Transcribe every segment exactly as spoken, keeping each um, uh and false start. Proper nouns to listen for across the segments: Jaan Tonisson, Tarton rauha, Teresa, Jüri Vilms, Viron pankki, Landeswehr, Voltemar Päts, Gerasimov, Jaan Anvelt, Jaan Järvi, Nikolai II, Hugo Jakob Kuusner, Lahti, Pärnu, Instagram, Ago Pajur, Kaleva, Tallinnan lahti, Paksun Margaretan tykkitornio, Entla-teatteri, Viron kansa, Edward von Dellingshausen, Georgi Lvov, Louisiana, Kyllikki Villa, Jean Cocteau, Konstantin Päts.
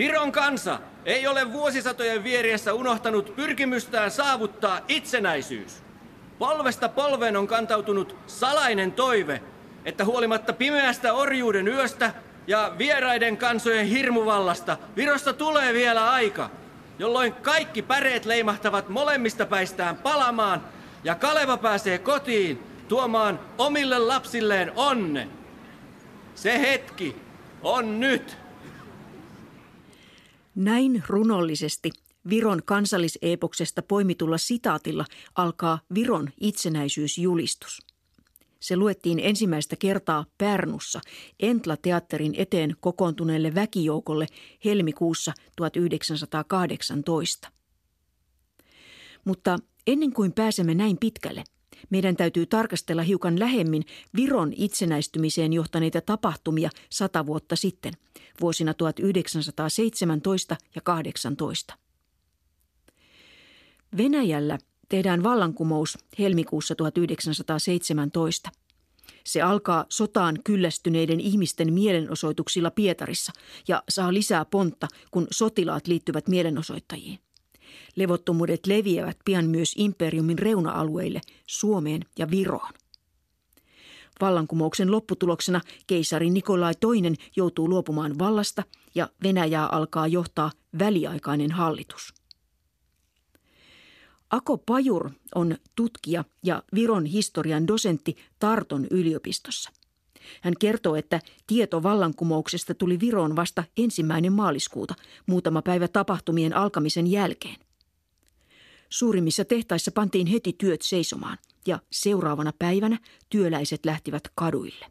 Viron kansa ei ole vuosisatojen vieriessä unohtanut pyrkimystään saavuttaa itsenäisyys. Polvesta polveen on kantautunut salainen toive, että huolimatta pimeästä orjuuden yöstä ja vieraiden kansojen hirmuvallasta Virosta tulee vielä aika, jolloin kaikki päreet leimahtavat molemmista päistään palamaan ja Kaleva pääsee kotiin tuomaan omille lapsilleen onnen. Se hetki on nyt. Näin runollisesti Viron kansalliseepoksesta poimitulla sitaatilla alkaa Viron itsenäisyysjulistus. Se luettiin ensimmäistä kertaa Pärnussa Entla-teatterin eteen kokoontuneelle väkijoukolle helmikuussa tuhatyhdeksänsataakahdeksantoista. Mutta ennen kuin pääsemme näin pitkälle, meidän täytyy tarkastella hiukan lähemmin Viron itsenäistymiseen johtaneita tapahtumia sata vuotta sitten, vuosina tuhatyhdeksänsataaseitsemäntoista ja kahdeksantoista. Venäjällä tehdään vallankumous helmikuussa tuhatyhdeksänsataaseitsemäntoista. Se alkaa sotaan kyllästyneiden ihmisten mielenosoituksilla Pietarissa ja saa lisää pontta, kun sotilaat liittyvät mielenosoittajiin. Levottomuudet leviävät pian myös imperiumin reuna-alueille, Suomeen ja Viroon. Vallankumouksen lopputuloksena keisari Nikolai toinen joutuu luopumaan vallasta ja Venäjää alkaa johtaa väliaikainen hallitus. Ago Pajur on tutkija ja Viron historian dosentti Tarton yliopistossa. Hän kertoo, että tieto vallankumouksesta tuli Viroon vasta ensimmäinen maaliskuuta, muutama päivä tapahtumien alkamisen jälkeen. Suurimmissa tehtaissa pantiin heti työt seisomaan ja seuraavana päivänä työläiset lähtivät kaduille.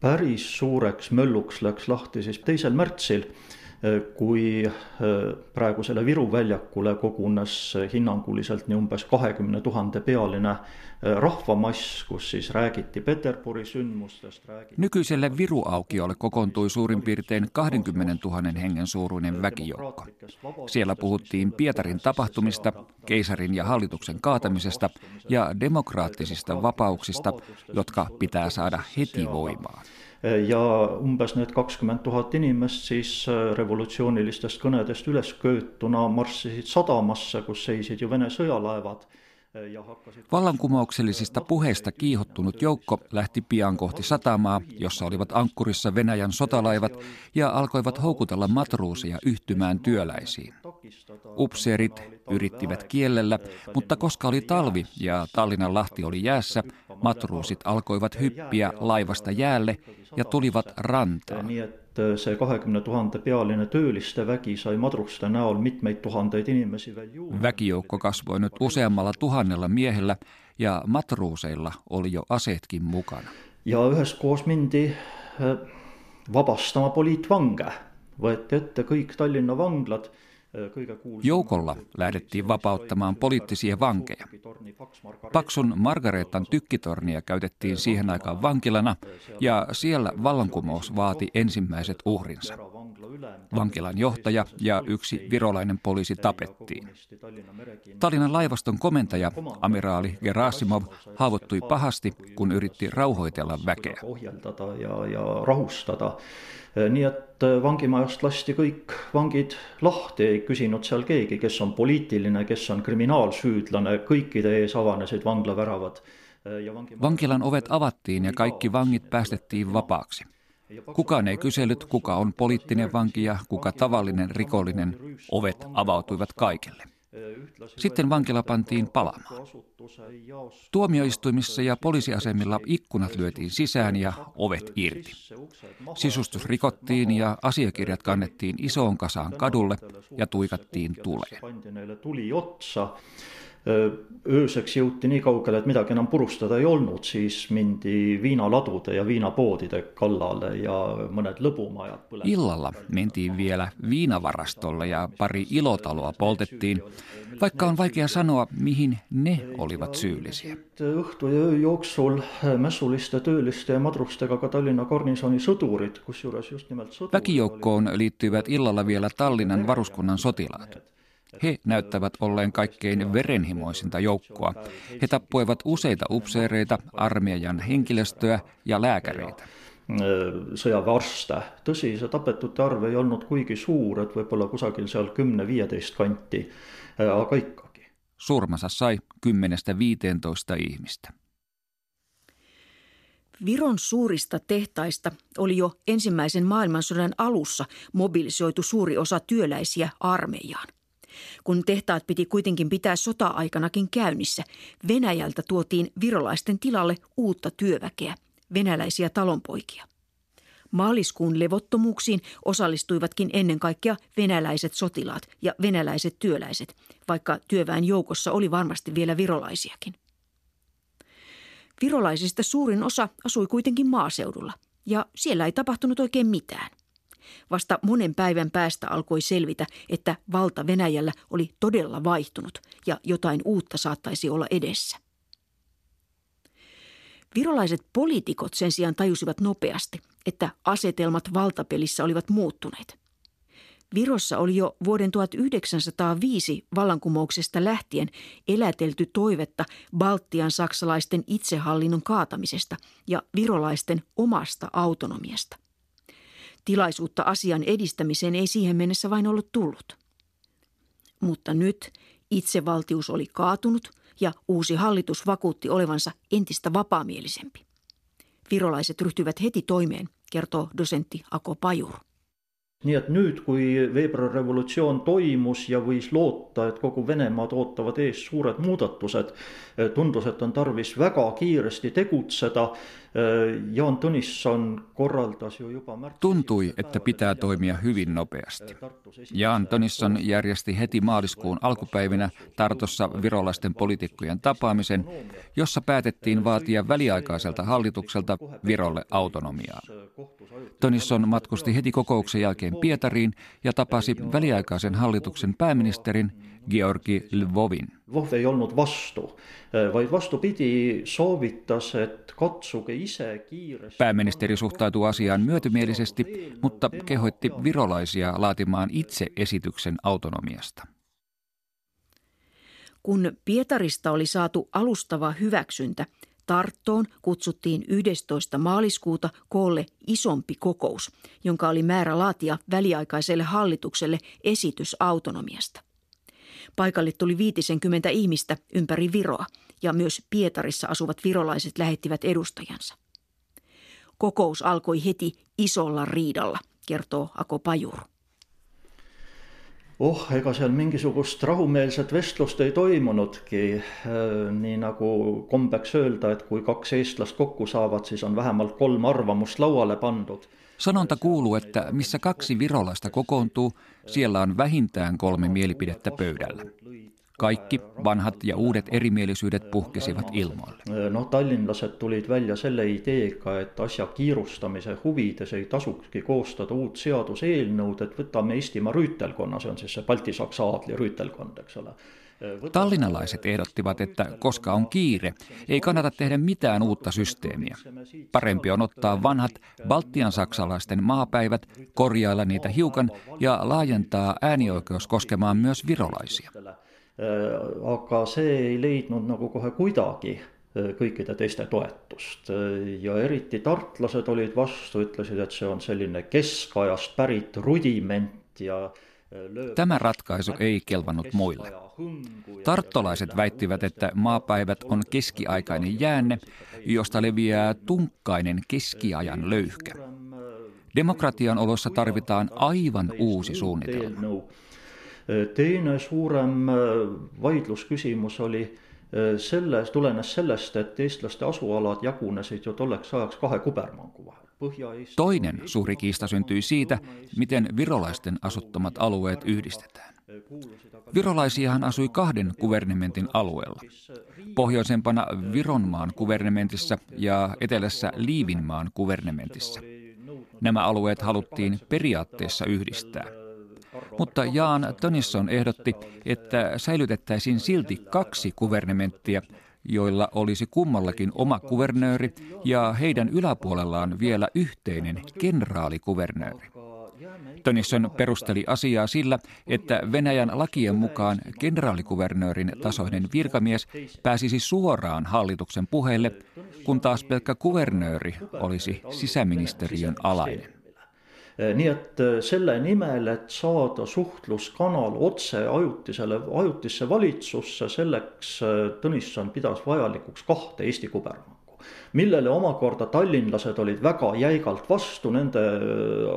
Päris suureksi mölluksi läks Lahti siis toinen märtsil, kui praegusele Viru väljakule kogunes hinnanguliselt nii umbes kaksikymmentätuhatta pealine rahvamass, kus siis räägiti Peterburi sündmustest. Räägiti... Nykyiselle Viru-aukiolle kokoontui suurin piirtein kaksikymmentätuhatta hengen suuruinen väkijoukko. Siellä puhuttiin Pietarin tapahtumista, keisarin ja hallituksen kaatamisesta ja demokraattisista vapauksista, jotka pitää saada heti voimaan. Ja umbes need kaksikymmentätuhatta inimest siis revolutsioonilistest kõnedest ülesköötuna marssisid sadamasse, kus seisid ju Vene sõjalaevad. Vallankumouksellisista puheista kiihottunut joukko lähti pian kohti satamaa, jossa olivat ankkurissa Venäjän sotalaivat ja alkoivat houkutella matruuseja yhtymään työläisiin. Upseerit yrittivät kiellellä, mutta koska oli talvi ja Tallinnan lahti oli jäässä, matruusit alkoivat hyppiä laivasta jäälle ja tulivat rantaan. Se kaksikymmentätuhatta pealinen tööliste väki sai matruste näol mitmeitä tuhanteita inimesi veel juuri. Väkijoukko kasvoi nyt useammalla tuhannella miehellä ja matruuseilla oli jo aseetkin mukana. Ja yhdessä koos mindi vapastama poliitvange. Võeti ette kõik Tallinna vanglat. Joukolla lähdettiin vapauttamaan poliittisia vankeja. Paksun Margaretan tykkitornia käytettiin siihen aikaan vankilana ja siellä vallankumous vaati ensimmäiset uhrinsa. Vankilan johtaja ja yksi virolainen poliisi tapettiin. Tallinnan laivaston komentaja, amiraali Gerasimov, haavoittui pahasti, kun yritti rauhoitella väkeä. Niin, että vankimajasta lasti kõik vangid lahti, ei kysynyt siellä keegi, kes on poliittinen, kes on kriminaalsyytlane, kõikide ees avanesid vanglaväravat. Vankilan ovet avattiin ja kaikki vangit päästettiin vapaaksi. Kukaan ei kysellyt, kuka on poliittinen vanki ja kuka tavallinen rikollinen. Ovet avautuivat kaikille. Sitten vankila pantiin palaamaan. Tuomioistuimissa ja poliisiasemilla ikkunat lyötiin sisään ja ovet irti. Sisustus rikottiin ja asiakirjat kannettiin isoon kasaan kadulle ja tuikattiin tuleen. Ööseks jõuti nii kaugele, et midagi enam purustada ei olnud, siis mindi viinaladude ja viinapoodide kallale ja mõned lõbumajad põlettiin. Illalla mentiin vielä viinavarastolle ja pari ilotaloa poltettiin, vaikka on vaikea sanoa, mihin ne olivat syyllisiä. Õhtu ja öö jooksul mässuliste, tööliste ja madrustega ka Tallinna garnisoni sõdurid, kusjuures just nimelt sõdurid. Väkijoukkoon liittyivät illalla vielä Tallinnan varuskunnan sotilaat. He näyttävät olleen kaikkein verenhimoisinta joukkoa. He tappoivat useita upseereita, armeijan henkilöstöä ja lääkäreitä. sõjaväearste. Tõsi, see tapetute arv ei olnud kuigi suur, et võib-olla kusagil seal kümne viieteist kanti, aga ikkagi. Surmansa sai kymmenestä viiteentoista ihmistä. Viron suurista tehtaista oli jo ensimmäisen maailmansodan alussa mobilisoitu suuri osa työläisiä armeijaan. Kun tehtaat piti kuitenkin pitää sota-aikanakin käynnissä, Venäjältä tuotiin virolaisten tilalle uutta työväkeä, venäläisiä talonpoikia. Maaliskuun levottomuuksiin osallistuivatkin ennen kaikkea venäläiset sotilaat ja venäläiset työläiset, vaikka työväen joukossa oli varmasti vielä virolaisiakin. Virolaisista suurin osa asui kuitenkin maaseudulla, ja siellä ei tapahtunut oikein mitään. Vasta monen päivän päästä alkoi selvitä, että valta Venäjällä oli todella vaihtunut ja jotain uutta saattaisi olla edessä. Virolaiset poliitikot sen sijaan tajusivat nopeasti, että asetelmat valtapelissä olivat muuttuneet. Virossa oli jo vuoden tuhat yhdeksänsataaviisi vallankumouksesta lähtien elätelty toivetta Baltian saksalaisten itsehallinnon kaatamisesta ja virolaisten omasta autonomiasta. Tilaisuutta asian edistämiseen ei siihen mennessä vain ollut tullut. Mutta nyt itsevaltius oli kaatunut ja uusi hallitus vakuutti olevansa entistä vapaamielisempi. Virolaiset ryhtyivät heti toimeen, kertoo dosentti Ago Pajur. Nii et nüüd, kui veebruarirevolutsioon toimus ja võis loota, et kogu Venemaad ootavad ees suured muudatused, tundus, et on tarvis väga kiiresti tegutseda. Jaan Tonisson korraldas ju juba märtsi... Tuntui, että pitää toimia hyvin nopeasti. Jaan Tonisson järjesti heti maaliskuun alkupäivinä Tartossa virolaisten poliitikkojen tapaamisen, jossa päätettiin vaatia väliaikaiselta hallitukselta Virolle autonomiaa. Tonisson matkusti heti kokouksen jälkeen Pietariin ja tapasi väliaikaisen hallituksen pääministerin Georgi Lvovin. Lvov ei ollut vastu, vaid vastupidi soovitas, et katsuge ise kiiresti. Pääministeri suhtautuu asiaan myötymielisesti, mutta kehoitti virolaisia laatimaan itse esityksen autonomiasta. Kun Pietarista oli saatu alustava hyväksyntä, Tarttoon kutsuttiin yhdestoista maaliskuuta koolle isompi kokous, jonka oli määrä laatia väliaikaiselle hallitukselle esitys autonomiasta. Paikalle tuli viisikymmentä ihmistä ympäri Viroa ja myös Pietarissa asuvat virolaiset lähettivät edustajansa. Kokous alkoi heti isolla riidalla, kertoo Ago Pajur. Oh, ega seal mingisugust rahumeelset vestlust ei toimunutki. Nii nagu kombeks öelda, et kui kaksi eestlast kokku saavat, siis on vähemalt kolm arvamust lauale pandud. Sanonta kuuluu, että missä kaksi virolaista kokoontuu, siellä on vähintään kolme mielipidettä pöydällä. Kaikki vanhat ja uudet erimielisyydet puhkesivat ilmoille. No, tallinlaset tulivat välja selle ideega, että asia kiirustamisen huvides ei tasukski koostada uut seaduseelnõud, että võtame Eestimaa rüütelkonna, se on siis se Balti-Saksa aadli rüütelkond, eks ole. Tallinnalaiset ehdottivat, että koska on kiire, ei kannata tehdä mitään uutta systeemiä. Parempi on ottaa vanhat Baltian saksalaisten maapäivät, korjailla niitä hiukan ja laajentaa äänioikeus koskemaan myös virolaisia. Aga see ei leidnud nagu kohe kuidagi kõikide teiste toetust ja eriti tartlased olid vastu, ütlesid, et see on selline keskajast pärit rudiment ja... Tämä ratkaisu ei kelvannut muille. Tarttolaiset väittivät, että maapäivät on keskiaikainen jäänne, josta leviää tunkkainen keskiajan löyhkä. Demokratian olossa tarvitaan aivan uusi suunnitelma. Teine suurem vaidlusküsimus oli selles, tulenes sellest, et eestlaste asualad jagunesid jo tolleks ajaks kahe kubermangu vahel. Toinen suuri kiista syntyi siitä, miten virolaisten asuttamat alueet yhdistetään. Virolaisiahan asui kahden kuvernementin alueella. Pohjoisempana Vironmaan kuvernementissa ja etelässä Liivinmaan kuvernementissa. Nämä alueet haluttiin periaatteessa yhdistää. Mutta Jaan Tonisson ehdotti, että säilytettäisiin silti kaksi kuvernementtia, joilla olisi kummallakin oma kuvernööri ja heidän yläpuolellaan vielä yhteinen kenraalikuvernööri. Tonisson perusteli asiaa sillä, että Venäjän lakien mukaan kenraalikuvernöörin tasoinen virkamies pääsisi suoraan hallituksen puheille, kun taas pelkkä kuvernööri olisi sisäministeriön alainen. Niin, että selle nimel, et saada suhtluskanal otse ajutisele, ajutisse valitsusse, selleks Tõnisson pidas vajalikuks kahte Eesti kubermankku, millele omakorda tallinlased olid väga jäigalt vastu, nende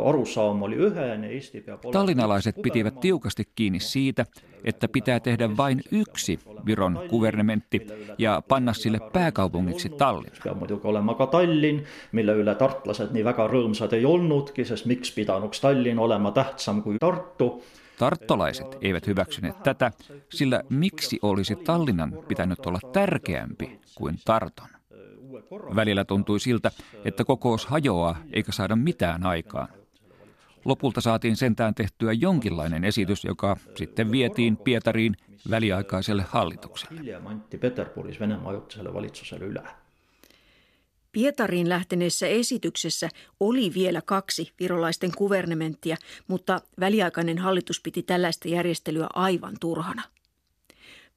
arusaam oli ühene, Eesti peab... Tallinnalaiset pitivät tiukasti kiinni siitä, että pitää tehdä vain yksi Viron kuvernementti ja panna sille pääkaupungiksi Tallinna. Peab muidugi olema ka Tallinn, mille üle tartlased nii väga rõõmsad ei olnudki, sest miksi pitänuks Tallinn olema tähtsam kuin Tartu? Tarttolaiset eivät hyväksyneet tätä, sillä miksi olisi Tallinnan pitänyt olla tärkeämpi kuin Tarton? Välillä tuntui siltä, että kokous hajoaa eikä saada mitään aikaan. Lopulta saatiin sentään tehtyä jonkinlainen esitys, joka sitten vietiin Pietariin väliaikaiselle hallitukselle. Pietariin lähteneessä esityksessä oli vielä kaksi virolaisten kuvernementtia, mutta väliaikainen hallitus piti tällaista järjestelyä aivan turhana.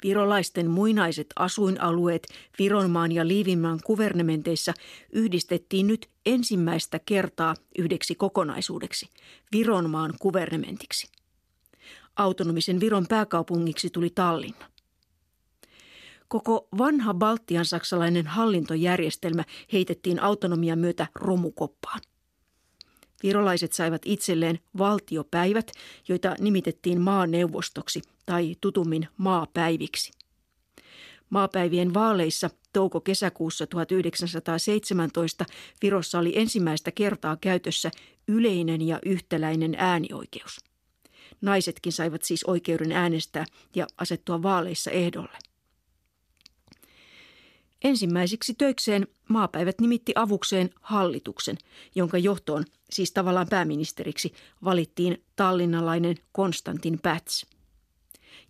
Virolaisten muinaiset asuinalueet Vironmaan ja Liivinmaan kuvernementeissa yhdistettiin nyt ensimmäistä kertaa yhdeksi kokonaisuudeksi, Vironmaan kuvernementiksi. Autonomisen Viron pääkaupungiksi tuli Tallinna. Koko vanha baltiansaksalainen hallintojärjestelmä heitettiin autonomian myötä romukoppaan. Virolaiset saivat itselleen valtiopäivät, joita nimitettiin maaneuvostoksi tai tutummin maapäiviksi. Maapäivien vaaleissa touko-kesäkuussa tuhatyhdeksänsataaseitsemäntoista Virossa oli ensimmäistä kertaa käytössä yleinen ja yhtäläinen äänioikeus. Naisetkin saivat siis oikeuden äänestää ja asettua vaaleissa ehdolle. Ensimmäisiksi töikseen maapäivät nimitti avukseen hallituksen, jonka johtoon, siis tavallaan pääministeriksi, valittiin tallinnalainen Konstantin Päts.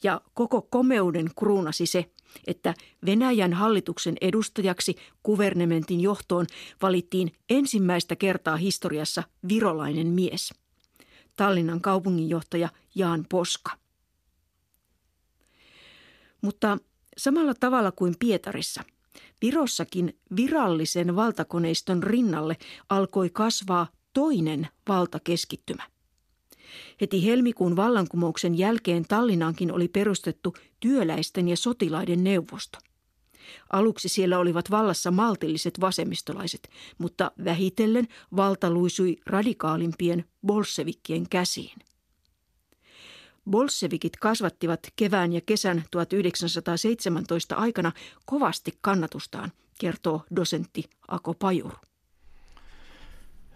Ja koko komeuden kruunasi se, että Venäjän hallituksen edustajaksi kuvernementin johtoon valittiin ensimmäistä kertaa historiassa virolainen mies, Tallinnan kaupunginjohtaja Jaan Poska. Mutta samalla tavalla kuin Pietarissa, Virossakin virallisen valtakoneiston rinnalle alkoi kasvaa toinen valtakeskittymä. Heti helmikuun vallankumouksen jälkeen Tallinnaankin oli perustettu työläisten ja sotilaiden neuvosto. Aluksi siellä olivat vallassa maltilliset vasemmistolaiset, mutta vähitellen valta luisui radikaalimpien bolshevikkien käsiin. Bolshevikit kasvattivat kevään ja kesän tuhatyhdeksänsataaseitsemäntoista aikana kovasti kannatustaan, kertoo dosentti Ago Pajur.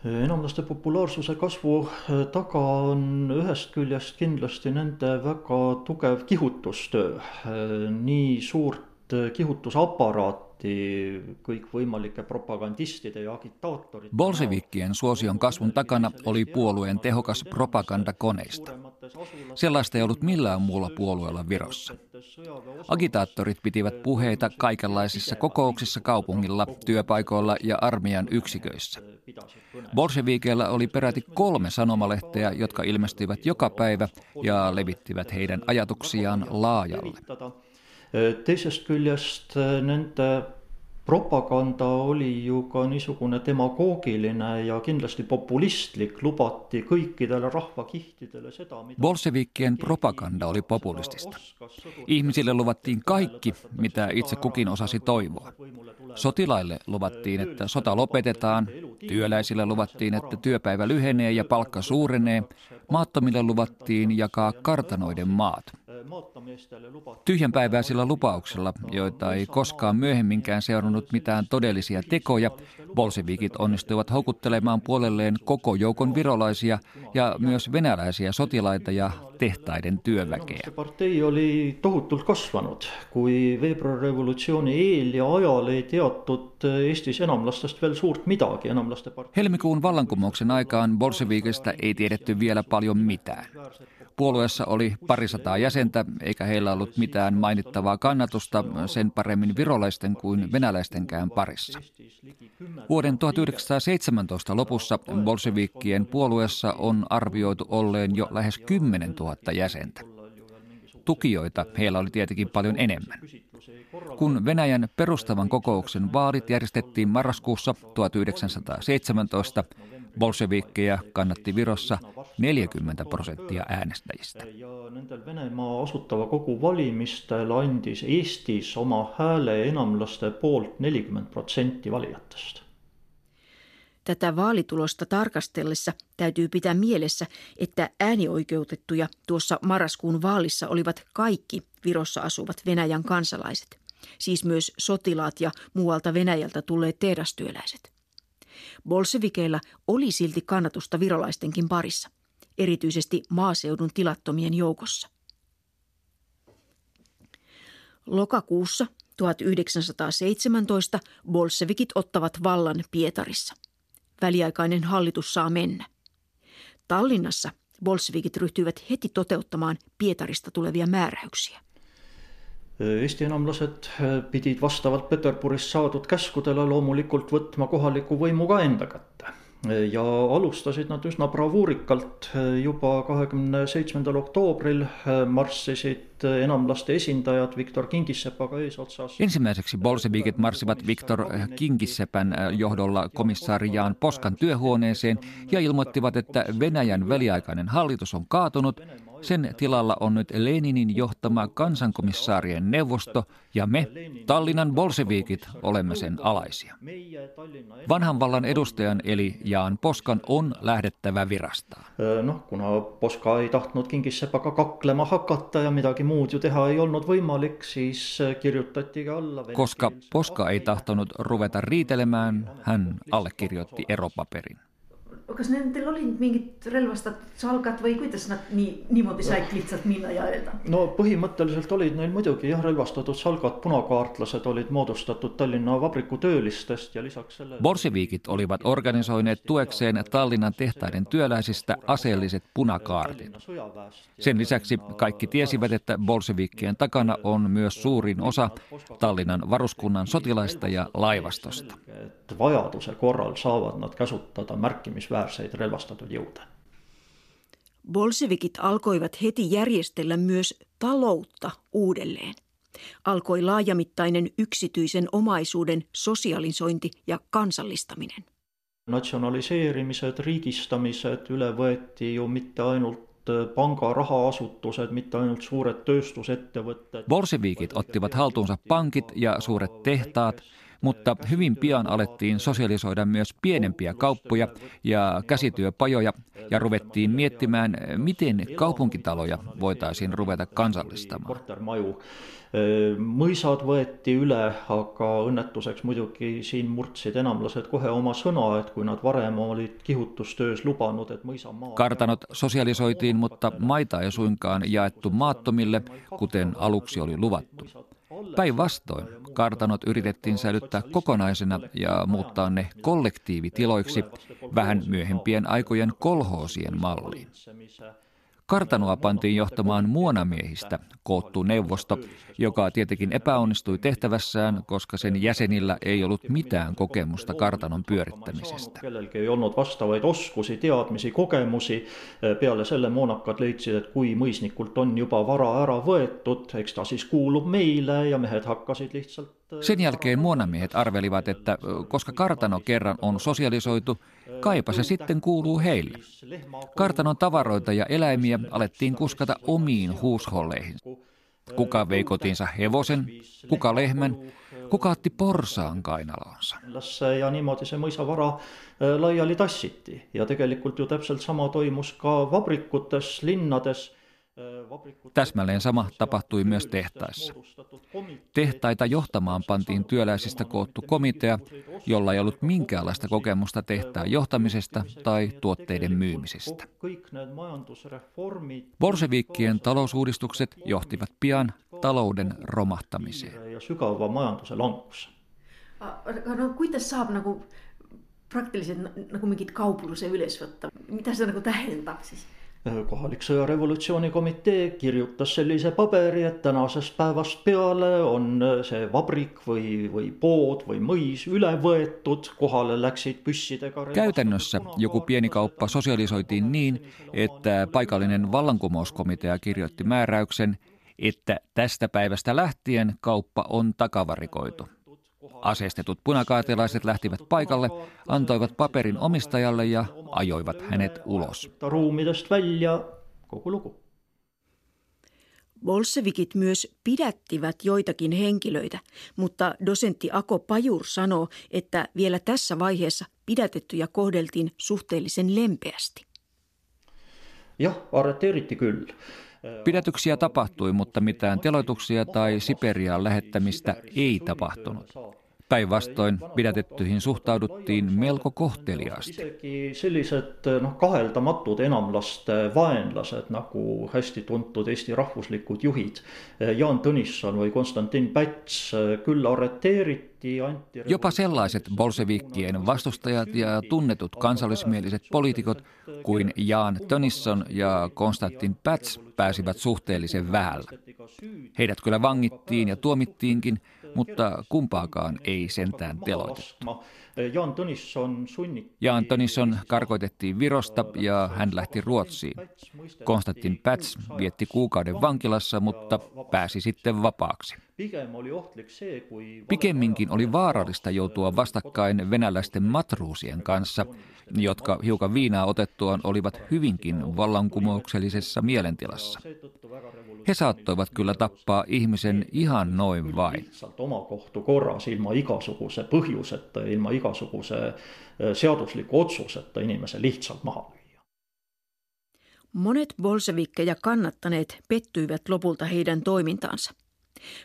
Enamlaste populaarsuse kasvu taga on yhdestä kyljest kindlasti nende väga tugev kihutustöö. Nii suurt kihutusaparaati, kõikvõimalike propagandistide ja agitaatorit... Bolshevikkien suosion kasvun takana oli puolueen tehokas propagandakoneisto. Sellaista ei ollut millään muulla puolueella Virossa. Agitaattorit pitivät puheita kaikenlaisissa kokouksissa kaupungilla, työpaikoilla ja armeijan yksiköissä. Bolsheviikeillä oli peräti kolme sanomalehteä, jotka ilmestyivät joka päivä ja levittivät heidän ajatuksiaan laajalle. Teisest kyljest nende propaganda oli joka niisugune demagoogilinen ja kindlasti populistlik, lupatti kõikidele rahvakihtidele seda, mitä... Bolshevikkien propaganda oli populistista. Ihmisille luvattiin kaikki, mitä itse kukin osasi toivoa. Sotilaille luvattiin, että sota lopetetaan, työläisille luvattiin, että työpäivä lyhenee ja palkka suurenee, maattomille luvattiin jakaa kartanoiden maat. Tyhjänpäiväisillä lupauksilla, joita ei koskaan myöhemminkään seurannut mitään todellisia tekoja, bolshevikit onnistuivat houkuttelemaan puolelleen koko joukon virolaisia ja myös venäläisiä sotilaita ja tehtaiden työväkeä. Se partei oli tohutult kasvanut, kui veebruarirevolutsiooni eel ja ajal ei teattu Eestis enamlastest vielä suurt midagi. Helmikuun vallankumouksen aikaan bolshevikista ei tiedetty vielä paljon mitään. Puolueessa oli parisataa jäsentä, eikä heillä ollut mitään mainittavaa kannatusta sen paremmin virolaisten kuin venäläistenkään parissa. Vuoden tuhatyhdeksänsataaseitsemäntoista lopussa bolshevikkien puolueessa on arvioitu olleen jo lähes kymmenen tuhatta jäsentä. Tukijoita heillä oli tietenkin paljon enemmän. Kun Venäjän perustavan kokouksen vaalit järjestettiin marraskuussa tuhatyhdeksänsataaseitsemäntoista, bolshevikkeja kannatti Virossa neljäkymmentä prosenttia äänestäjistä. Venäjää asuttava koku valimistella andis Eestis oma hääle enamlaste poolt neljäkymmentä prosenttia valijatest. Tätä vaalitulosta tarkastellessa täytyy pitää mielessä, että äänioikeutettuja tuossa marraskuun vaalissa olivat kaikki Virossa asuvat Venäjän kansalaiset, siis myös sotilaat ja muualta Venäjältä tulleet tehdastyöläiset. Bolshevikeilla oli silti kannatusta virolaistenkin parissa, erityisesti maaseudun tilattomien joukossa. Lokakuussa tuhatyhdeksänsataaseitsemäntoista bolshevikit ottavat vallan Pietarissa. Väliaikainen hallitus saa mennä. Tallinnassa bolshevikit ryhtyivät heti toteuttamaan Pietarista tulevia määräyksiä. Eestienamlaset pidit vastaavat Peterburissa saadut käskudella loomulikult võtma kohaliku võimu ka enda kätte. Ja alustasid nad üsna bravuurikalt. Juba kahdeskymmenesseitsemäs oktoobril marssisid enamlaste esindajat Viktor Kingissepaga eesotsas. Ensimmäiseksi bolshevikit marssivat Viktor Kingissepän johdolla komissaari Jaan Poskan työhuoneeseen ja ilmoittivat, että Venäjän väliaikainen hallitus on kaatunut. Sen tilalla on nyt Leninin johtama kansankomissaarien neuvosto, ja me, Tallinnan bolshevikit, olemme sen alaisia. Vanhan vallan edustajan eli Jaan Poskan on lähdettävä virastaan. No, kun Poska ei tahtonut Kingissepäga kaklema hakata ja mitäkin muut jo tehdä ei ollut võimalik, siis kirjoitettiin alla. Koska Poska ei tahtonut ruveta riitelemään, hän allekirjoitti eropaperin. Kas nendel olid mingid relvastatud salgad või kuidas nad nii, niimoodi said lihtsalt minna ja öelda? No põhimõtteliselt olid neil muidugi jah, relvastatud salgad, punakaartlased olid moodustatud Tallinna vabriku töölistest ja lisaks selle... Bolshevikit olivat organisoineet tuekseen Tallinnan tehtaiden työläisistä aseelliset punakaartit. Sen lisäksi kaikki tiesivät, että bolshevikien takana on myös suurin osa Tallinnan varuskunnan sotilaista ja laivastosta. Vajaduse korral saavad nad käsutada märkimisväärseid. Bolshevikit alkoivat heti järjestellä myös taloutta uudelleen. Alkoi laajamittainen yksityisen omaisuuden sosialisointi ja kansallistaminen. Natsionaliseerimiset, riikistamiset yle võeti jo mitte ainult pankaraha-asutukset, mitte ainult suuret tööstusettevõtted. Bolshevikit ottivat haltuunsa pankit ja suuret tehtaat. Mutta hyvin pian alettiin sosialisoida myös pienempiä kauppoja ja käsityöpajoja ja ruvettiin miettimään, miten kaupunkitaloja voitaisiin ruveta kansallistamaan. Mõisad võeti üle, aga õnnetuseks muidugi siin murtsid enamlased kohe oma sõna, et kui nad varem olid kihutustöös lubanud, et mõisa maa... Kartanot sosialisoitiin, mutta maita ei suinkaan jaettu maattomille, kuten aluksi oli luvattu. Päinvastoin kartanot yritettiin säilyttää kokonaisena ja muuttaa ne kollektiivitiloiksi vähän myöhempien aikojen kolhoosien malliin. Kartanoa pantiin johtamaan muonamiehistä koottu neuvosto, joka tietenkin epäonnistui tehtävässään, koska sen jäsenillä ei ollut mitään kokemusta kartanon pyörittämisestä. Ei ollut vastaavia oskusi, tiedämisiä, kokemusi. Päälle selle muonakkaat leidsivät, että kui mõisnikult on jopa vara ära võetud, eikö ta siis kuulu meille, ja mehet hakkasid lihtsalt. Sen jälkeen muonamiehet arvelivat, että koska kartano kerran on sosialisoitu, kaipa se sitten kuuluu heille. Kartanon tavaroita ja eläimiä alettiin kuskata omiin huusholleihin. Kuka vei kotiinsa hevosen, kuka lehmän, kuka otti porsaan kainaloonsa. Ja niimoodi se mõisavara laiali tassittiin. Ja tegelikult ju täpselt sama toimus ka vabrikutes, linnades. Täsmälleen sama tapahtui myös tehtaissa. Tehtaita johtamaan pantiin työläisistä koottu komitea, jolla ei ollut minkäänlaista kokemusta tehtaan johtamisesta tai tuotteiden myymisestä. Bolshevikkien talousuudistukset johtivat pian talouden romahtamiseen. Ja sykävä majanduse langus. No, kuitenkin saab nagu praktilliset nagu mingit kaupallisen ylösvötta. Mitä se nagu tähdentää siis? Kohalik sõjarevolutsioonikomitee kirjutas sellise paperi, et tänasest päevast peale on see vabrik või, või pood või mõis üle võetud, kohale läksid püssidega. Käytännössä joku pieni kauppa sosialisoitiin niin, että paikallinen vallankumouskomitea kirjoitti määräyksen, että tästä päivästä lähtien kauppa on takavarikoitu. Aseistetut punakaatilaiset lähtivät paikalle, antoivat paperin omistajalle ja ajoivat hänet ulos. Bolsevikit myös pidättivät joitakin henkilöitä, mutta dosentti Ago Pajur sanoo, että vielä tässä vaiheessa pidätettyjä kohdeltiin suhteellisen lempeästi. Ja arreteeritti kyllä. Pidätyksiä tapahtui, mutta mitään teloituksia tai Siperiaan lähettämistä ei tapahtunut. Päinvastoin pidätettyihin suhtauduttiin melko kohteliaasti. Sellaiset kaheltamatud enamlast vaenlaset, nagu hästi tuntud Eesti rahvuslikud juhid, Jaan Tonisson või Konstantin Päts, kyllä arreteeriti. Jopa sellaiset bolsevikkien vastustajat ja tunnetut kansallismieliset poliitikot kuin Jaan Tonisson ja Konstantin Päts pääsivät suhteellisen vähällä. Heidät kyllä vangittiin ja tuomittiinkin, mutta kumpaakaan ei sentään teloitettu. Jaan Tonisson karkoitettiin Virosta ja hän lähti Ruotsiin. Konstantin Päts vietti kuukauden vankilassa, mutta pääsi sitten vapaaksi. Pikemminkin oli vaarallista joutua vastakkain venäläisten matruusien kanssa, jotka hiukan viinaa otettuaan olivat hyvinkin vallankumouksellisessa mielentilassa. He saattoivat kyllä tappaa ihmisen ihan noin vain. Omakohtu korras ilman ikasuguse pohjusetta, ilman ikasuguse seadusliku otsusetta ihmisen lihtsalt maha. Monet bolsevikkeja kannattaneet pettyivät lopulta heidän toimintaansa.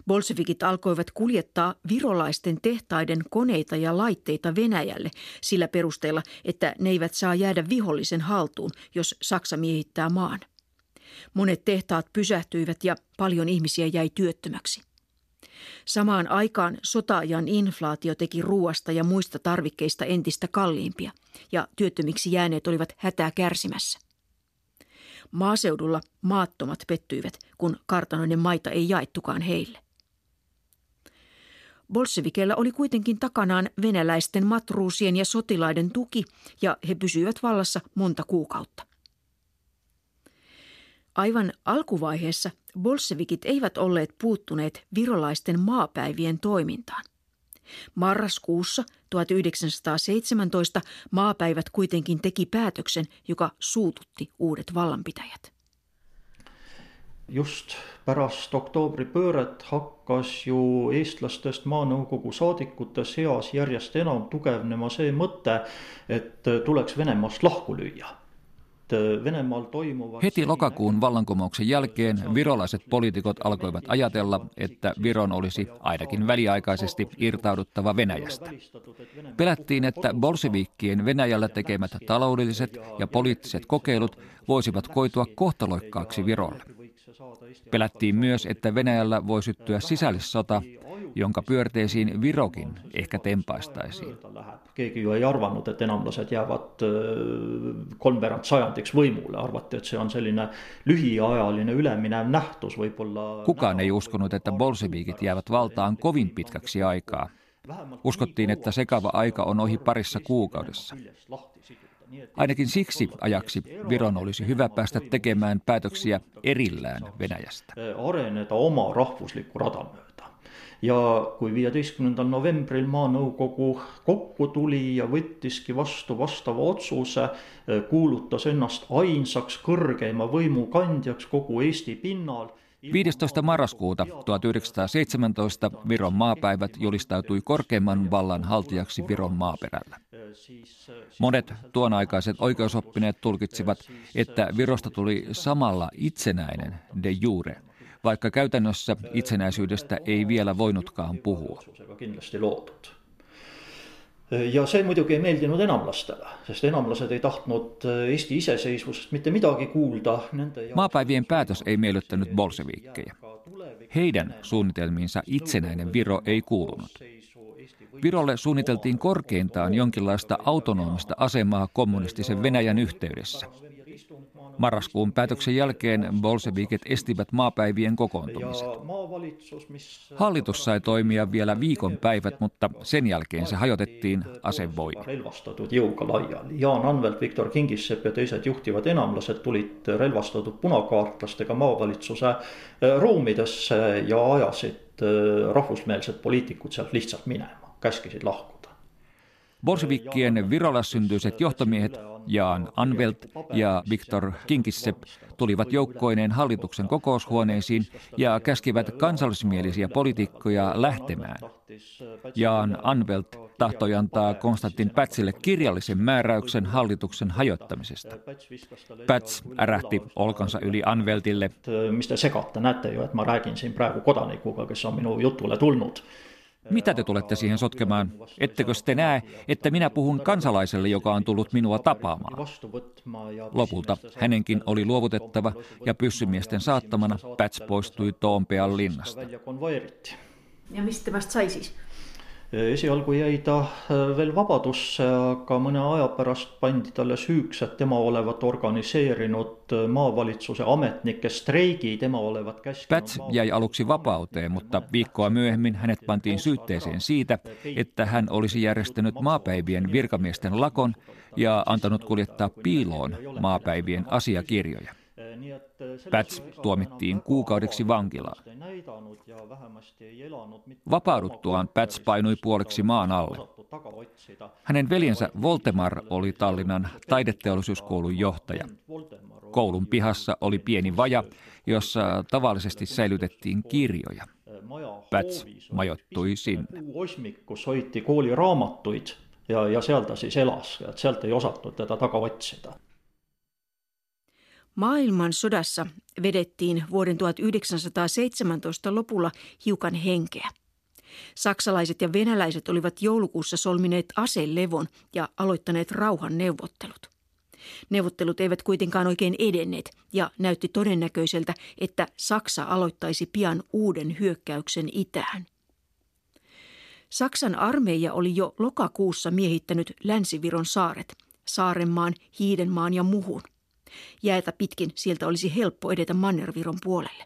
Bolsevikit alkoivat kuljettaa virolaisten tehtaiden koneita ja laitteita Venäjälle sillä perusteella, että ne eivät saa jäädä vihollisen haltuun, jos Saksa miehittää maan. Monet tehtaat pysähtyivät ja paljon ihmisiä jäi työttömäksi. Samaan aikaan sota-ajan inflaatio teki ruoasta ja muista tarvikkeista entistä kalliimpia, ja työttömiksi jääneet olivat hätää kärsimässä. Maaseudulla maattomat pettyivät, kun kartanoiden maita ei jaettukaan heille. Bolsevikeillä oli kuitenkin takanaan venäläisten matruusien ja sotilaiden tuki, ja he pysyivät vallassa monta kuukautta. Aivan alkuvaiheessa bolsevikit eivät olleet puuttuneet virolaisten maapäivien toimintaan. Marraskuussa tuhatyhdeksänsataaseitsemäntoista maapäivät kuitenkin teki päätöksen, joka suututti uudet vallanpitäjät. Just pärast oktoobripööret hakkas ju eestlastest maanaukogu saadikute seas järjest enam tugevnema see mõte, et tuleks Venemaast lahku lüüa. Heti lokakuun vallankumouksen jälkeen virolaiset poliitikot alkoivat ajatella, että Viron olisi ainakin väliaikaisesti irtauduttava Venäjästä. Pelättiin, että bolsevikkien Venäjällä tekemät taloudelliset ja poliittiset kokeilut voisivat koitua kohtaloikkaaksi Virolle. Pelättiin myös, että Venäjällä voi syttyä sisällissota, jonka pyörteisiin Virokin ehkä tempaistaisiin. Keegi ju ei arvannut, että enamlaset jäävät kolmveerand sajantiksi võimulle. Arvattiin, että se on sellainen lyhiajallinen yleminev nähtus. Kukaan ei uskonut, että bolsevikit jäävät valtaan kovin pitkäksi aikaa. Uskottiin, että sekava aika on ohi parissa kuukaudessa. Ainakin siksi ajaksi Viron olisi hyvä päästä tekemään päätöksiä erillään Venäjästä. Areneda oma rahvuslikku radan myötä. Ja kui viieteistkümnendal novembril maanõukogu kokku tuli ja võttiski vastu vastava otsuse, kuulutas ennast ainsaks kõrgeima võimukandjaks kogu Eesti pinnal. viidestoista marraskuuta tuhatyhdeksänsataaseitsemäntoista Viron maapäivät julistautui korkeimman vallan haltijaksi Viron maaperällä. Monet tuonaikaiset oikeusoppineet tulkitsivat, että Virosta tuli samalla itsenäinen de jure, vaikka käytännössä itsenäisyydestä ei vielä voinutkaan puhua. Ja se muidugi ei meeldinud enamlastele, sest enamlased ei tahtnud Eesti iseseisvusest mitte midagi kuulda. Maapäivien päätös ei miellyttänyt bolseviikkejä. Heidän suunnitelmiinsa itsenäinen Viro ei kuulunut. Virolle suunniteltiin korkeintaan jonkinlaista autonomista asemaa kommunistisen Venäjän yhteydessä. Marraskuun päätöksen jälkeen bolshevikit estivät maapäivien kokoontumiset. Hallitus sai toimia vielä viikon päivät, mutta sen jälkeen se hajotettiin asevoimin. Jaan Anvelt, Viktor Kingissepp ja teiset juhtivat enamlaset tulit relvastatud punakaartlastega maavalitsuse ruumidesse ja ajasid rahvusmieliset poliitikut sieltä lihtsalt minema, käskisid lahkuda. Bolshevikkien Virolas syntyiset johtomiehet Jaan Anvelt ja Viktor Kingissepp tulivat joukkoineen hallituksen kokoushuoneisiin ja käskivät kansallismielisiä poliitikkoja lähtemään. Jaan Anvelt tahtoi antaa Konstantin Pätsille kirjallisen määräyksen hallituksen hajottamisesta. Päts ärähti olkansa yli Anveltille. Mistä sekatta, näette jo, että mä rääkin siinä praegu kodanikuga, kes on minun jutulle tullut. Mitä te tulette siihen sotkemaan? Ettekö te näe, että minä puhun kansalaiselle, joka on tullut minua tapaamaan? Lopulta hänenkin oli luovutettava ja pyssymiesten saattamana Päts poistui Toompean linnasta. Ja mistä vasta sai siis? Esialgu jäi ta veel vabadusse, aga mõne aja pärast pandi talle syyks, et tema olevat organiseerinud maavalitsuse ametnike streiki, tema olevat käski... Päts jäi aluksi vapauteen, mutta viikkoa myöhemmin hänet pantiin syytteeseen siitä, että hän olisi järjestänyt maapäivien virkamiesten lakon ja antanut kuljettaa piiloon maapäivien asiakirjoja. Päts tuomittiin kuukaudeksi vankilaan. Vapauduttuaan Päts painui puoleksi maan alle. Hänen veljensä Voltemar oli Tallinnan taideteollisuuskoulun johtaja. Koulun pihassa oli pieni vaja, jossa tavallisesti säilytettiin kirjoja. Päts majoittui sinne. Osmikkus hoiti kouliraamattuid ja, ja sieltä siis elas. Et sieltä ei osattu tätä takaotsita. Maailmansodassa vedettiin vuoden tuhatyhdeksänsataaseitsemäntoista lopulla hiukan henkeä. Saksalaiset ja venäläiset olivat joulukuussa solmineet aselevon ja aloittaneet rauhanneuvottelut. Neuvottelut eivät kuitenkaan oikein edenneet ja näytti todennäköiseltä, että Saksa aloittaisi pian uuden hyökkäyksen itään. Saksan armeija oli jo lokakuussa miehittänyt Länsi-Viron saaret, Saarenmaan, Hiidenmaan ja Muhun. Jäätä pitkin sieltä olisi helppo edetä Mannerviron puolelle.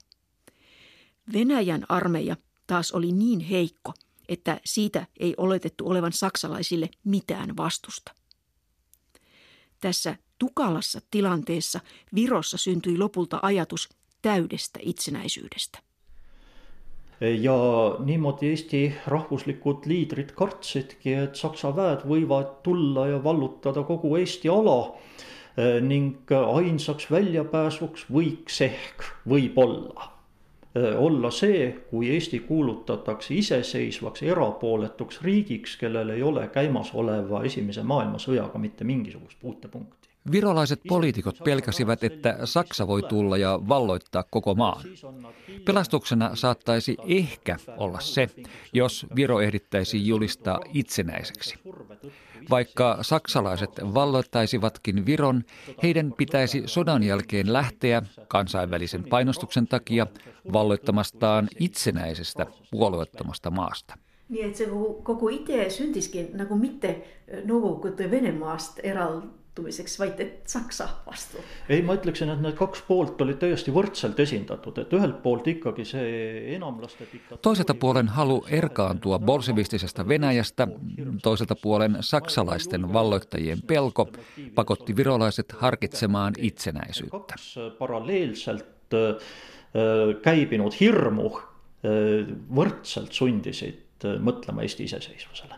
Venäjän armeija taas oli niin heikko, että siitä ei oletettu olevan saksalaisille mitään vastusta. Tässä tukalassa tilanteessa Virossa syntyi lopulta ajatus täydestä itsenäisyydestä. Ja niimoodi Eesti rahvuslikud liidrid kartsidki, että Saksa väed võivad tulla ja valluttada kogu Eesti ala. Ning ainsaks väljapääsuks võiks ehk võib-olla olla see, kui Eesti kuulutatakse iseseisvaks erapooletuks riigiks, kellel ei ole käimas oleva esimese maailmasõjaga mitte mingisugust puutepunkti. Virolaiset poliitikot pelkäsivät, että Saksa voi tulla ja valloittaa koko maan. Pelastuksena saattaisi ehkä olla se, jos Viro ehdittäisi julistaa itsenäiseksi. Vaikka saksalaiset valloittaisivatkin Viron, heidän pitäisi sodan jälkeen lähteä kansainvälisen painostuksen takia valloittamastaan itsenäisestä puolueettomasta maasta. Niin, että se koko idea syntiskin nagu mitte Novokute Venemaasta eral. Saksa vastuu. Ei, mä ütleksin, että nämä kaksi puolta oli täysin võrdselt esindatud, että yhdeltä puolta ikkagi se enamlaste... Toiselta puolen halu erkaantua bolshevistisesta Venäjästä, toiselta puolen saksalaisten valloittajien pelko pakotti virolaiset harkitsemaan itsenäisyyttä. Paralleelselt käipinud hirmu võrdselt sundisid mõtlema Eesti iseseisvusele.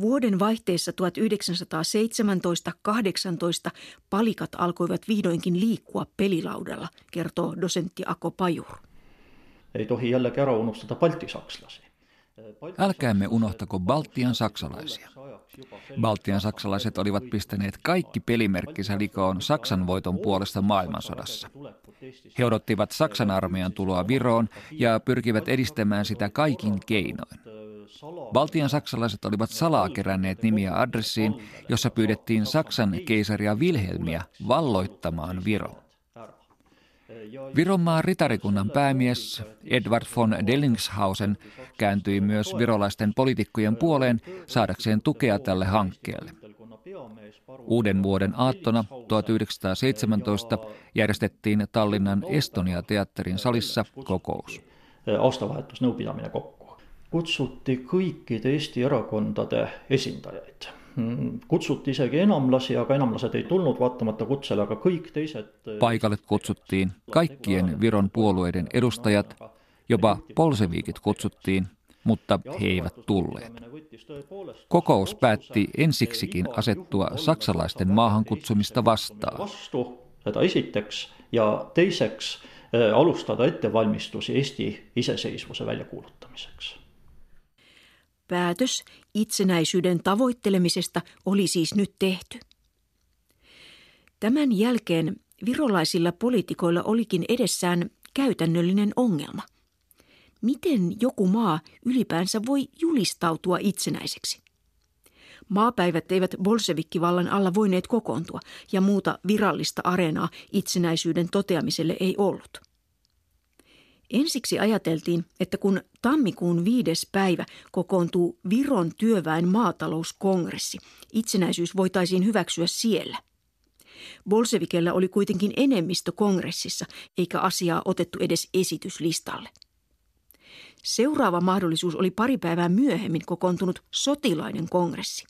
Vuoden vaihteessa tuhatyhdeksänsataaseitsemäntoista kahdeksantoista palikat alkoivat vihdoinkin liikkua pelilaudalla, kertoo dosentti Ago Pajur. Ei tohi jälleen ära unustata baltisaksalaisia. Älkäämme unohtako Baltian saksalaisia. Baltian saksalaiset olivat pistäneet kaikki pelimerkkinsä likoon Saksan voiton puolesta maailmansodassa. He odottivat Saksan armeijan tuloa Viroon ja pyrkivät edistämään sitä kaikin keinoin. Baltian saksalaiset olivat salaa keränneet nimiä adressiin, jossa pyydettiin Saksan keisaria Wilhelmiä valloittamaan Viron. Vironmaan ritarikunnan päämies Edward von Dellingshausen kääntyi myös virolaisten poliitikkojen puoleen saadakseen tukea tälle hankkeelle. Uuden vuoden aattona tuhatyhdeksänsataaseitsemäntoista järjestettiin Tallinnan Estonia-teatterin salissa kokous. Aastavahetusnõupidamine kokku. Kutsutti kõikide Eesti erakondade esindajaid. Kutsutti isegi enamlasi, aga enamlased ei tulnud vaatamata kutsele, aga kõik teised... Paikalle kutsuttiin kaikkien Viron puolueiden edustajat, jopa polseviikit kutsuttiin, mutta he eivät tulleet. Kokous päätti ensiksikin asettua saksalaisten maahankutsumista vastaan. Vastu seda esiteks ja teiseks alustada ettevalmistusi Eesti iseseisvuse väljakuuluttamiseksi. Päätös itsenäisyyden tavoittelemisesta oli siis nyt tehty. Tämän jälkeen virolaisilla poliitikoilla olikin edessään käytännöllinen ongelma. Miten joku maa ylipäänsä voi julistautua itsenäiseksi? Maapäivät eivät bolshevikkivallan alla voineet kokoontua ja muuta virallista areenaa itsenäisyyden toteamiselle ei ollut. Ensiksi ajateltiin, että kun tammikuun viides päivä kokoontuu Viron työväen maatalouskongressi, itsenäisyys voitaisiin hyväksyä siellä. Bolshevikellä oli kuitenkin enemmistö kongressissa, eikä asiaa otettu edes esityslistalle. Seuraava mahdollisuus oli pari päivää myöhemmin kokoontunut sotilainen kongressi.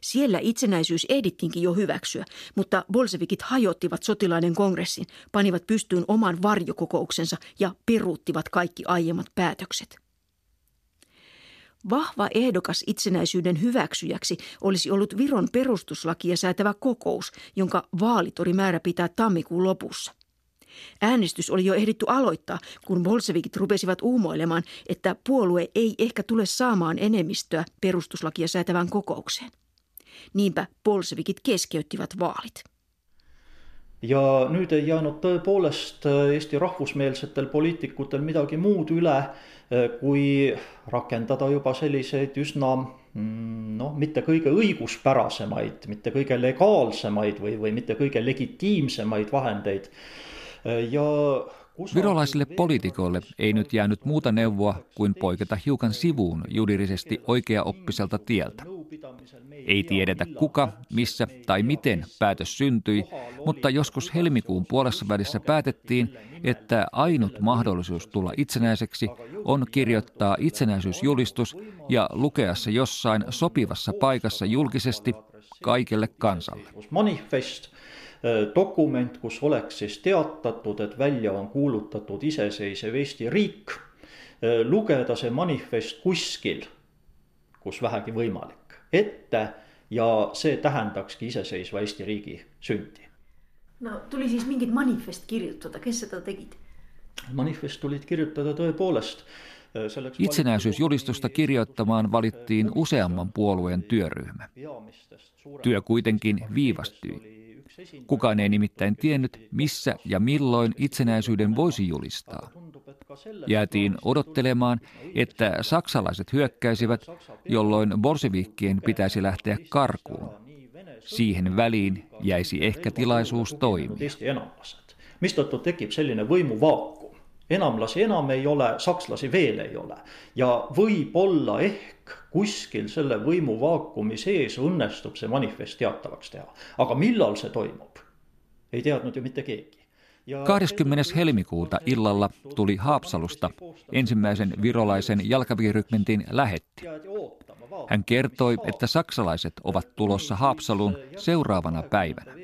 Siellä itsenäisyys ehdittiinkin jo hyväksyä, mutta bolshevikit hajottivat sotilainen kongressin, panivat pystyyn oman varjokokouksensa ja peruuttivat kaikki aiemmat päätökset. Vahva ehdokas itsenäisyyden hyväksyjäksi olisi ollut Viron perustuslakia säätävä kokous, jonka vaalit oli määrä pitää tammikuun lopussa. Äänestys oli jo ehditty aloittaa, kun bolshevikit rupesivat uumoilemaan, että puolue ei ehkä tule saamaan enemmistöä perustuslakia säätävän kokoukseen. Niinpä bolshevikit keskeyttivät vaalit. Ja nyt ei jäänyt tõepoolest Eesti rahvusmeelsetel poliitikutel midagi muud üle, kui rakendada juba selliseid üsna no, mitte kõige õiguspärasemaid, mitte kõige legaalsemaid või, või mitte kõige legitiimsemaid vahendeid. Ja virolaisille poliitikoille ei nyt jäänyt muuta neuvoa kuin poiketa hiukan sivuun juridisesti oikeaoppiselta tieltä. Ei tiedetä kuka, missä tai miten päätös syntyi, mutta joskus helmikuun puolessa välissä päätettiin, että ainut mahdollisuus tulla itsenäiseksi on kirjoittaa itsenäisyysjulistus ja lukea se jossain sopivassa paikassa julkisesti kaikelle kansalle. Dokument, kus oleks siis teatatud, et välja on kuulutatud iseseisev Eesti riik, lugeda see manifest kuskil, kus vähegi võimalik, ette ja see tähendakski iseseisva Eesti riigi sündi. No tuli siis mingid manifest kirjutada, kes seda tegid? Manifest tulid kirjutada tõepoolest. Itsenäisyysjulistusta kirjoittamaan valittiin useamman puolueen työryhmä. Työ kuitenkin viivästyi. Kukaan ei nimittäin tiennyt, missä ja milloin itsenäisyyden voisi julistaa. Jäätiin odottelemaan, että saksalaiset hyökkäisivät, jolloin bolshevikkien pitäisi lähteä karkuun. Siihen väliin jäisi ehkä tilaisuus toimia. Mistä tekee sellainen voimuvaakku? Enamlasi enam ei ole, sakslasi veel ei ole. Ja võib-olla ehk kuskil selle võimuvaakumi sees õnnestub see manifest teatavaks teha. Aga millal se toimub? Ei teadnud ju mitte keegi. Ja... kahdeskymmenes helmikuuta illalla tuli Haapsalusta ensimmäisen virolaisen jalkaväkirykmentin lähetti. Hän kertoi, että saksalaiset ovat tulossa Haapsaluun seuraavana päivänä.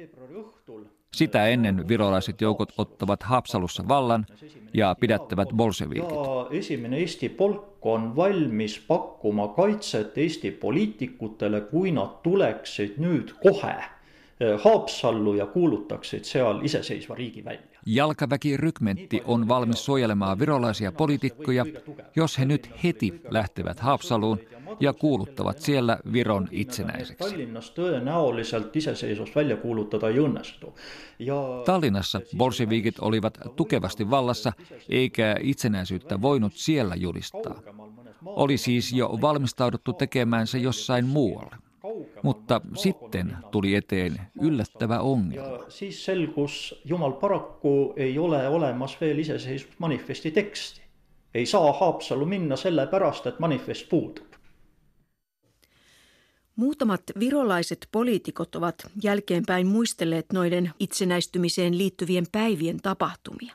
Sitä ennen virolaiset joukot ottavat Haapsalussa vallan ja pidättävät bolshevikit. Esimene Eesti polk on valmis pakkuma kaitset Eesti poliitikutele, kui nad tuleksid nüüd kohe Haapsallu ja kuulutaksid seal iseseisva riigi välja. Jalkaväkirykmentti on valmis suojelemaan virolaisia poliitikkoja, jos he nyt heti lähtevät Haapsaluun ja kuuluttavat siellä Viron itsenäiseksi. Tallinnassa todennäköisesti iseseisvus välja kuulutada ei onnistu. Tallinnassa bolshevikit olivat tukevasti vallassa, eikä itsenäisyyttä voinut siellä julistaa. Oli siis jo valmistauduttu tekemään se jossain muualla. Mutta sitten tuli eteen yllättävä ongelma. Siis selgus, jumal paraku ei ole olemas veel iseseisvusmanifestiteksti. Ei saa Haapsalu minna selle pärast, et manifest puudub. Muutamat virolaiset poliitikot ovat jälkeenpäin muistelleet noiden itsenäistymiseen liittyvien päivien tapahtumia.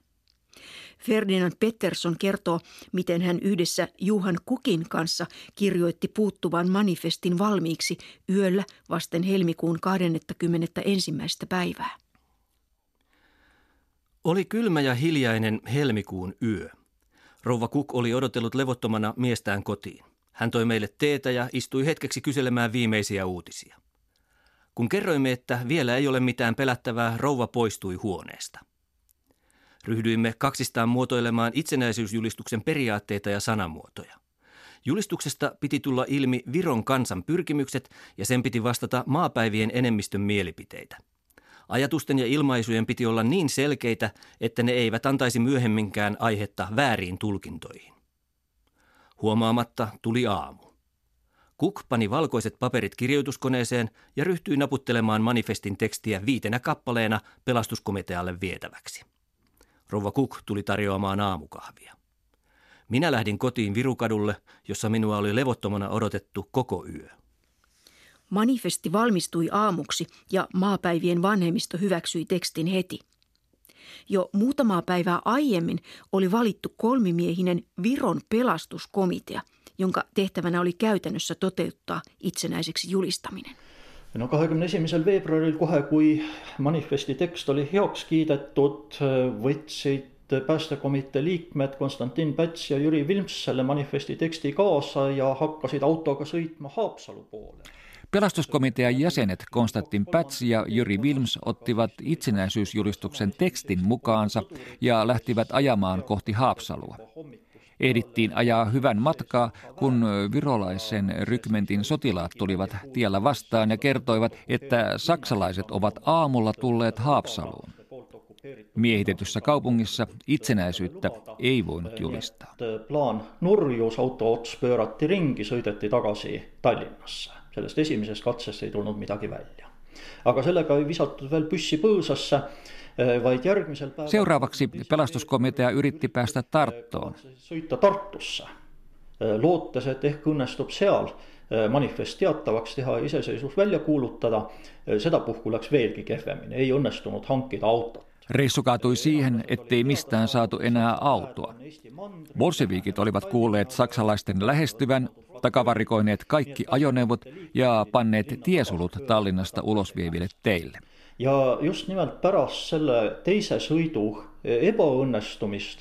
Ferdinand Peterson kertoo, miten hän yhdessä Johan Kukin kanssa kirjoitti puuttuvan manifestin valmiiksi yöllä vasten helmikuun kahdeskymmenesensimmäinen päivää. Oli kylmä ja hiljainen helmikuun yö. Rouva Kuk oli odotellut levottomana miestään kotiin. Hän toi meille teetä ja istui hetkeksi kyselemään viimeisiä uutisia. Kun kerroimme, että vielä ei ole mitään pelättävää, rouva poistui huoneesta. Ryhdyimme kaksistaan muotoilemaan itsenäisyysjulistuksen periaatteita ja sanamuotoja. Julistuksesta piti tulla ilmi Viron kansan pyrkimykset ja sen piti vastata maapäivien enemmistön mielipiteitä. Ajatusten ja ilmaisujen piti olla niin selkeitä, että ne eivät antaisi myöhemminkään aihetta vääriin tulkintoihin. Huomaamatta tuli aamu. Kuk pani valkoiset paperit kirjoituskoneeseen ja ryhtyi naputtelemaan manifestin tekstiä viitenä kappaleena pelastuskomitealle vietäväksi. Rouva Kuk tuli tarjoamaan aamukahvia. Minä lähdin kotiin Virukadulle, jossa minua oli levottomana odotettu koko yö. Manifesti valmistui aamuksi ja maapäivien vanhemmisto hyväksyi tekstin heti. Jo muutamaa päivää aiemmin oli valittu kolmimiehinen Viron pelastuskomitea, jonka tehtävänä oli käytännössä toteuttaa itsenäiseksi julistaminen. No kahdenkymmenesensimmäinen veebruaril, kohe kui manifestitekst oli heoks kiidetud, võtsid päästekomitee liikmed Konstantin Päts ja Jüri Vilms selle manifestiteksti kaasa ja hakkasid autoga sõitma Haapsalu poole. Pelastuskomitean jäsenet Konstantin Päts ja Jüri Vilms ottivat itsenäisyysjulistuksen tekstin mukaansa ja lähtivät ajamaan kohti Haapsalua. Ehdittiin ajaa hyvän matkaa, kun virolaisen rykmentin sotilaat tulivat tiellä vastaan ja kertoivat, että saksalaiset ovat aamulla tulleet Haapsaluun. Miehitetyssä kaupungissa itsenäisyyttä ei voinut julistaa. Plan norjus, auto ots pööratti ringi, sõideti takaisin Tallinnassa. Sellest esimeses katses ei tulnud midagi välja. Aga sellega ei visatud veel püssi põõsasse. Seuraavaksi pelastuskomitea yritti päästä Tarttoon. Soittaa Tartussa. Lootes, et ehk õnnestub seal manifest teatavaksi teha ja iseseisvus välja kuuluttada. Seda puhku läks veelgi kehvemmin. Ei onnestunut hankida autot. Reissu kaatui siihen, ettei mistään saatu enää autoa. Bolshevikit olivat kuulleet saksalaisten lähestyvän, takavarikoineet kaikki ajoneuvot ja panneet tiesulut Tallinnasta ulosvieville teille. Ja just nimelt pärast selle teise sõidu epäonnistumist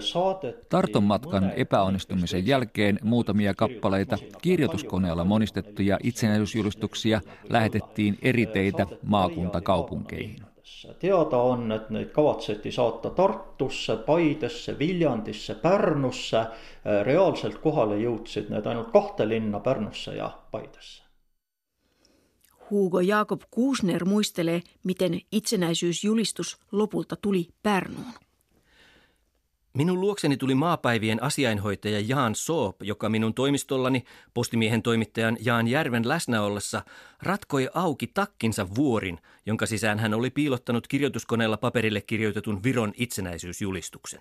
saadet... Tarton matkan epäonnistumisen jälkeen muutamia kappaleita kirjoituskoneella monistettuja itsenäisyysjulistuksia lähetettiin eri teitä maakuntakaupunkeihin. Teada on, et neid kavatseti saata Tartusse, Paidesse, Viljandisse, Pärnusse. Reaalselt kohale jõudsid need ainult kahte linna, Pärnusse ja Paidesse. Hugo Jakob Kuusner muistelee, miten itsenäisyysjulistus lopulta tuli Pärnuun. Minun luokseni tuli maapäivien asiainhoitaja Jaan Soop, joka minun toimistollani postimiehen toimittajan Jaan Järven läsnä ollessa ratkoi auki takkinsa vuorin, jonka sisään hän oli piilottanut kirjoituskoneella paperille kirjoitetun Viron itsenäisyysjulistuksen.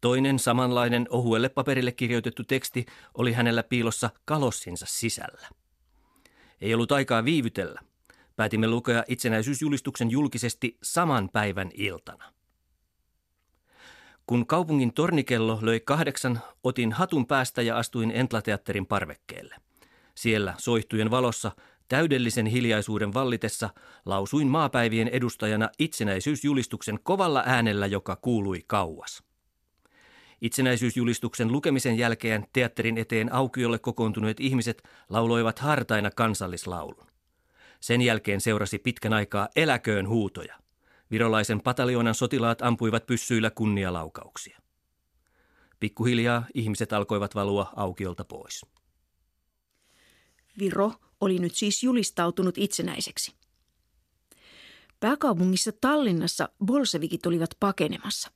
Toinen samanlainen ohuelle paperille kirjoitettu teksti oli hänellä piilossa kalossinsa sisällä. Ei ollut aikaa viivytellä. Päätimme lukea itsenäisyysjulistuksen julkisesti saman päivän iltana. Kun kaupungin tornikello löi kahdeksan, otin hatun päästä ja astuin Entla-teatterin parvekkeelle. Siellä soihtujen valossa, täydellisen hiljaisuuden vallitessa, lausuin maapäivien edustajana itsenäisyysjulistuksen kovalla äänellä, joka kuului kauas. Itsenäisyysjulistuksen lukemisen jälkeen teatterin eteen aukiolle kokoontuneet ihmiset lauloivat hartaina kansallislaulun. Sen jälkeen seurasi pitkän aikaa eläköön huutoja. Virolaisen pataljoonan sotilaat ampuivat pyssyillä kunnialaukauksia. Pikkuhiljaa ihmiset alkoivat valua aukiolta pois. Viro oli nyt siis julistautunut itsenäiseksi. Pääkaupungissa Tallinnassa bolshevikit olivat pakenemassa.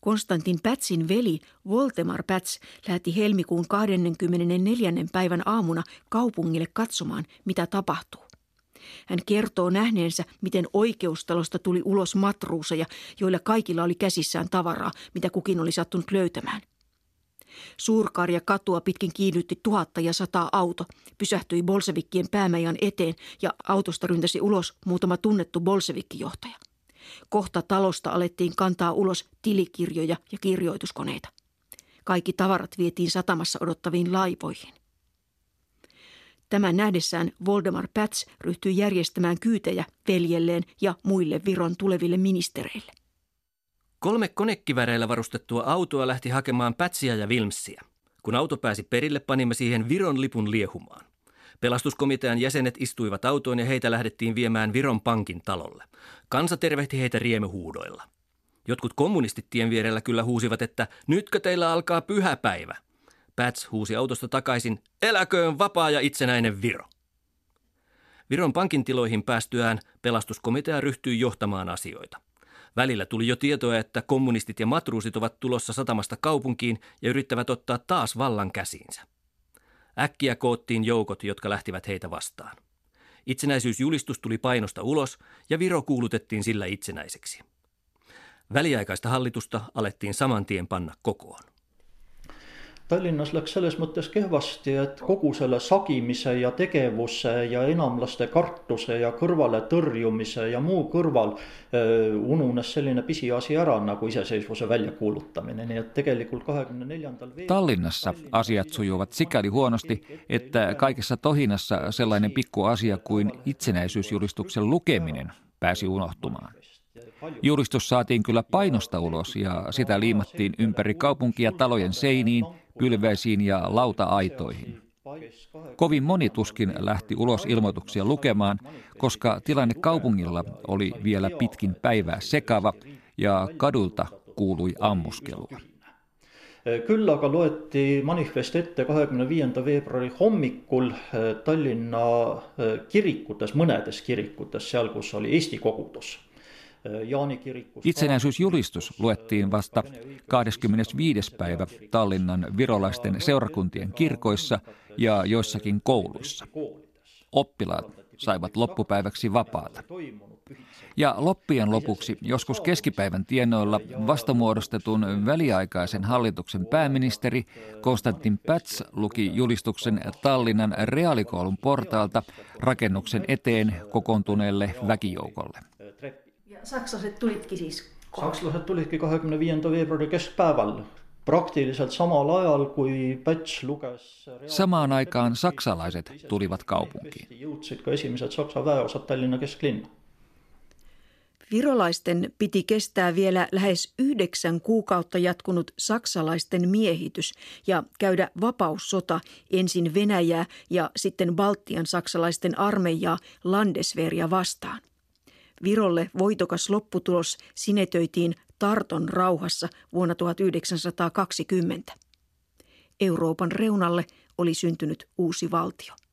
Konstantin Pätsin veli Voltemar Päts lähti helmikuun kahdeskymmenesneljäs päivän aamuna kaupungille katsomaan, mitä tapahtuu. Hän kertoo nähneensä, miten oikeustalosta tuli ulos matruuseja, joilla kaikilla oli käsissään tavaraa, mitä kukin oli sattunut löytämään. Suurkarja katua pitkin kiihdytti tuhatta ja sataa auto, pysähtyi bolsevikkien päämajan eteen ja autosta ryntäsi ulos muutama tunnettu bolsevikkijohtaja. Kohta talosta alettiin kantaa ulos tilikirjoja ja kirjoituskoneita. Kaikki tavarat vietiin satamassa odottaviin laivoihin. Tämän nähdessään Voltemar Päts ryhtyi järjestämään kyytejä veljelleen ja muille Viron tuleville ministereille. Kolme konekiväreillä varustettua autoa lähti hakemaan Pätsiä ja Vilmsiä. Kun auto pääsi perille, panimme siihen Viron lipun liehumaan. Pelastuskomitean jäsenet istuivat autoon ja heitä lähdettiin viemään Viron pankin talolle. Kansa tervehti heitä riemuhuudoilla. Jotkut kommunistit tien vierellä kyllä huusivat, että nytkö teillä alkaa pyhäpäivä. Päts huusi autosta takaisin, eläköön vapaa ja itsenäinen Viro. Viron pankin tiloihin päästyään pelastuskomitea ryhtyi johtamaan asioita. Välillä tuli jo tietoa, että kommunistit ja matruusit ovat tulossa satamasta kaupunkiin ja yrittävät ottaa taas vallan käsiinsä. Äkkiä koottiin joukot, jotka lähtivät heitä vastaan. Itsenäisyysjulistus tuli painosta ulos ja Viro kuulutettiin sillä itsenäiseksi. Väliaikaista hallitusta alettiin saman tien panna kokoon. Tallinnas läks selles mõttes kehvasti, et kogu selle sagimise ja tegevuse ja enamlaste kartuse ja kõrvale tõrjumise ja muu kõrval öö, ununes selline pisiasi ära nagu iseseisvuse väljakuuluttamine. Nii et tegelikult kahekümne neljändal Tallinnassa asiat sujuvat sikäli huonosti, että kaikessa tohinassa sellainen pikku asia kuin itsenäisyysjulistuksen lukeminen pääsi unohtumaan. Julistus saatiin kyllä painosta ulos ja sitä liimattiin ympäri kaupunkia talojen seiniin, pylväisiin ja lauta-aitoihin. Kovin moni tuskin lähti ulos ilmoituksia lukemaan, koska tilanne kaupungilla oli vielä pitkin päivää sekava ja kadulta kuului ammuskelua. Kyllä aga loeti manifest ette kahekümne viienda veebruari hommikul Tallinna kirikutes, mõnedes kirikutes, seal kus oli Eesti kogudus. Itsenäisyysjulistus luettiin vasta kahdeskymmenesviides päivä Tallinnan virolaisten seurakuntien kirkoissa ja joissakin kouluissa. Oppilaat saivat loppupäiväksi vapaata. Ja loppien lopuksi joskus keskipäivän tienoilla vastamuodostetun väliaikaisen hallituksen pääministeri Konstantin Päts luki julistuksen Tallinnan reaalikoulun portaalta rakennuksen eteen kokoontuneelle väkijoukolle. Saksalaiset tulitkin siis Saksalaiset tulitkin kahekümne viienda veebruari keskpäivällä, praktiliselt samalla ajal kui Päts luges. Samaan aikaan saksalaiset tulivat kaupunkiin. Jõudsid ka esimesed Saksa väeosat Tallinna kesklinna. Virolaisten piti kestää vielä lähes yhdeksän kuukautta jatkunut saksalaisten miehitys ja käydä vapaussota ensin Venäjää ja sitten Baltian saksalaisten armeijaa Landeswehria vastaan. Virolle voitokas lopputulos sinetöitiin Tarton Rauhassa vuonna tuhatyhdeksänsataakaksikymmentä. Euroopan reunalle oli syntynyt uusi valtio.